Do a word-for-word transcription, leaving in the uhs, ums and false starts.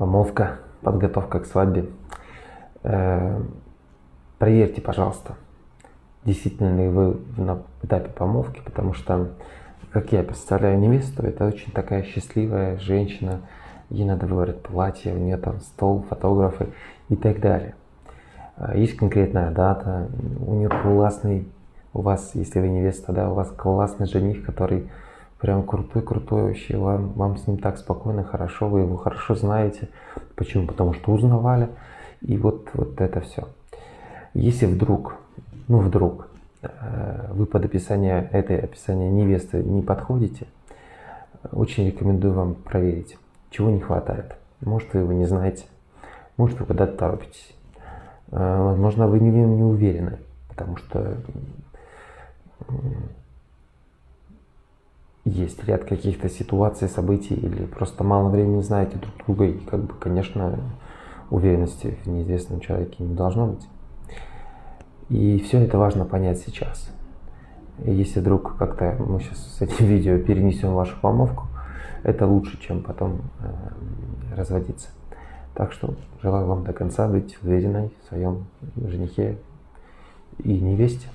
помолвка, подготовка к свадьбе. Э, проверьте, пожалуйста, действительно ли вы на этапе помолвки, потому что, как я представляю невесту, это очень такая счастливая женщина, ей надо выбрать платье, у нее там стол, фотографы и так далее. Есть конкретная дата, у нее классный, у вас, если вы невеста, да, у вас классный жених, который прям крутой-крутой вообще, вам, вам с ним так спокойно, хорошо, вы его хорошо знаете. Почему? Потому что узнавали, и вот, вот это все. Если вдруг, ну вдруг, вы под описание, это описание невесты не подходите, очень рекомендую вам проверить, чего не хватает. Может, вы его не знаете, может, вы куда-то торопитесь. Возможно, вы не, не уверены, потому что есть ряд каких-то ситуаций, событий, или просто мало времени знаете друг друга, и, как бы, конечно, уверенности в неизвестном человеке не должно быть. И все это важно понять сейчас. И если вдруг как-то мы сейчас с этим видео перенесем вашу помолвку, это лучше, чем потом э, разводиться. Так что желаю вам до конца быть уверенной в своем женихе и невесте.